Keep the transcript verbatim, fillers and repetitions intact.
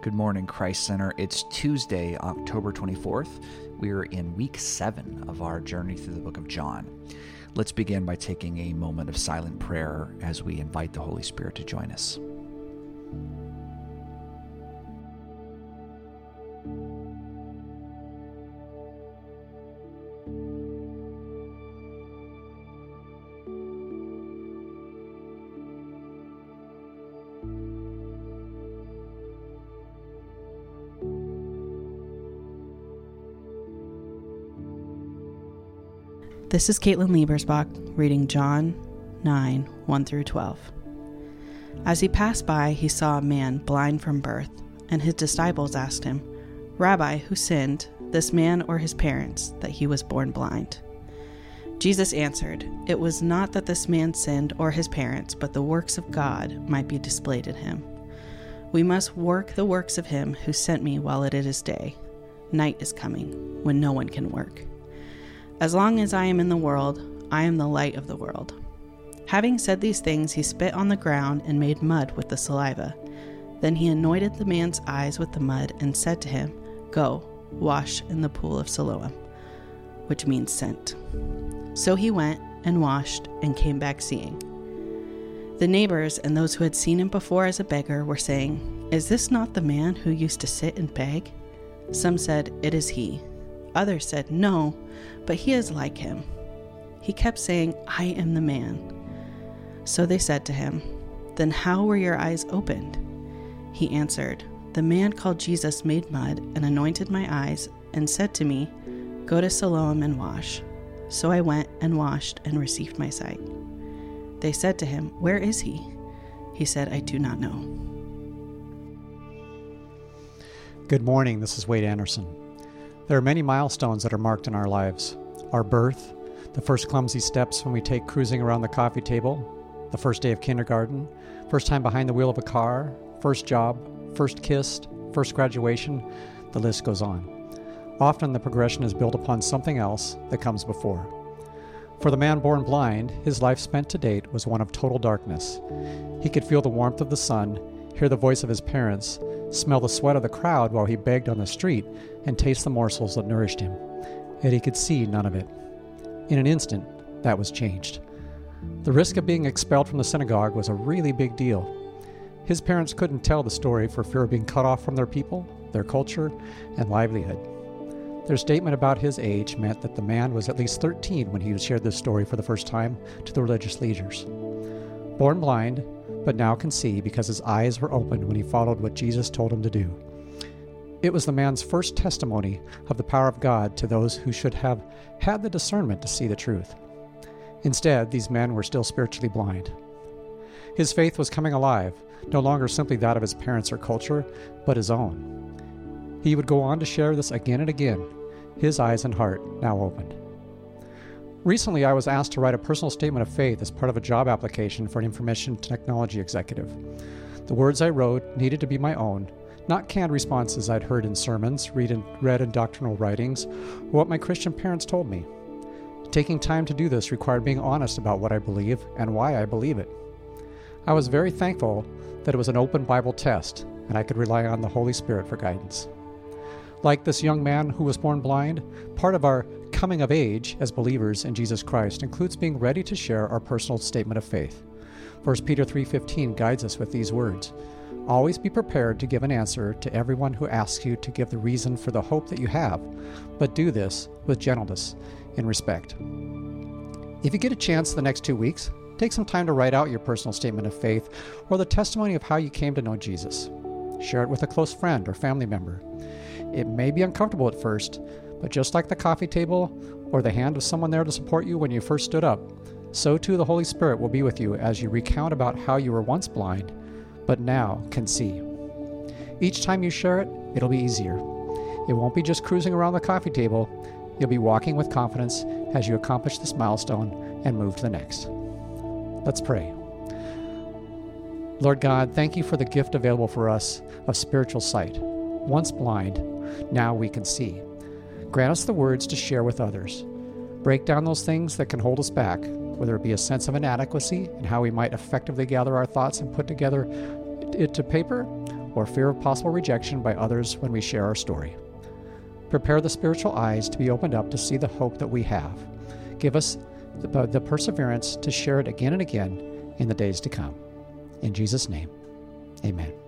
Good morning, Christ Center. It's Tuesday, October twenty-fourth. We are in week seven of our journey through the book of John. Let's begin by taking a moment of silent prayer as we invite the Holy Spirit to join us. This is Caitlin Liebersbach reading John nine, one through twelve. As he passed by, he saw a man blind from birth, and his disciples asked him, "Rabbi, who sinned, this man or his parents, that he was born blind?" Jesus answered, "It was not that this man sinned or his parents, but the works of God might be displayed in him. We must work the works of him who sent me while it is day. Night is coming, when no one can work. As long as I am in the world, I am the light of the world." Having said these things, he spit on the ground and made mud with the saliva. Then he anointed the man's eyes with the mud and said to him, "Go, wash in the pool of Siloam," which means sent. So he went and washed and came back seeing. The neighbors and those who had seen him before as a beggar were saying, "Is this not the man who used to sit and beg?" Some said, "It is he." Others said, "No, but he is like him." He kept saying, "I am the man." So they said to him, "Then how were your eyes opened?" He answered, "The man called Jesus made mud and anointed my eyes and said to me, 'Go to Siloam and wash.' So I went and washed and received my sight." They said to him, "Where is he?" He said, "I do not know." Good morning. This is Wade Anderson. There are many milestones that are marked in our lives. Our birth, the first clumsy steps when we take cruising around the coffee table, the first day of kindergarten, first time behind the wheel of a car, first job, first kiss, first graduation, the list goes on. Often the progression is built upon something else that comes before. For the man born blind, his life spent to date was one of total darkness. He could feel the warmth of the sun, hear the voice of his parents, smell the sweat of the crowd while he begged on the street, and taste the morsels that nourished him. Yet he could see none of it. In an instant, that was changed. The risk of being expelled from the synagogue was a really big deal. His parents couldn't tell the story for fear of being cut off from their people, their culture, and livelihood. Their statement about his age meant that the man was at least thirteen when he shared this story for the first time to the religious leaders. Born blind, but now can see because his eyes were opened when he followed what Jesus told him to do. It was the man's first testimony of the power of God to those who should have had the discernment to see the truth. Instead, these men were still spiritually blind. His faith was coming alive, no longer simply that of his parents or culture, but his own. He would go on to share this again and again, his eyes and heart now opened. Recently, I was asked to write a personal statement of faith as part of a job application for an information technology executive. The words I wrote needed to be my own, not canned responses I'd heard in sermons, read in, read in doctrinal writings, or what my Christian parents told me. Taking time to do this required being honest about what I believe and why I believe it. I was very thankful that it was an open Bible test, and I could rely on the Holy Spirit for guidance. Like this young man who was born blind, part of our coming of age as believers in Jesus Christ includes being ready to share our personal statement of faith. First Peter three fifteen guides us with these words, "Always be prepared to give an answer to everyone who asks you to give the reason for the hope that you have, but do this with gentleness and respect." If you get a chance the next two weeks, take some time to write out your personal statement of faith or the testimony of how you came to know Jesus. Share it with a close friend or family member. It may be uncomfortable at first, but just like the coffee table or the hand of someone there to support you when you first stood up, so too the Holy Spirit will be with you as you recount about how you were once blind, but now can see. Each time you share it, it'll be easier. It won't be just cruising around the coffee table. You'll be walking with confidence as you accomplish this milestone and move to the next. Let's pray. Lord God, thank you for the gift available for us of spiritual sight. Once blind, now we can see. Grant us the words to share with others. Break down those things that can hold us back, whether it be a sense of inadequacy and how we might effectively gather our thoughts and put together it to paper, or fear of possible rejection by others when we share our story. Prepare the spiritual eyes to be opened up to see the hope that we have. Give us the, the perseverance to share it again and again in the days to come. In Jesus' name, amen.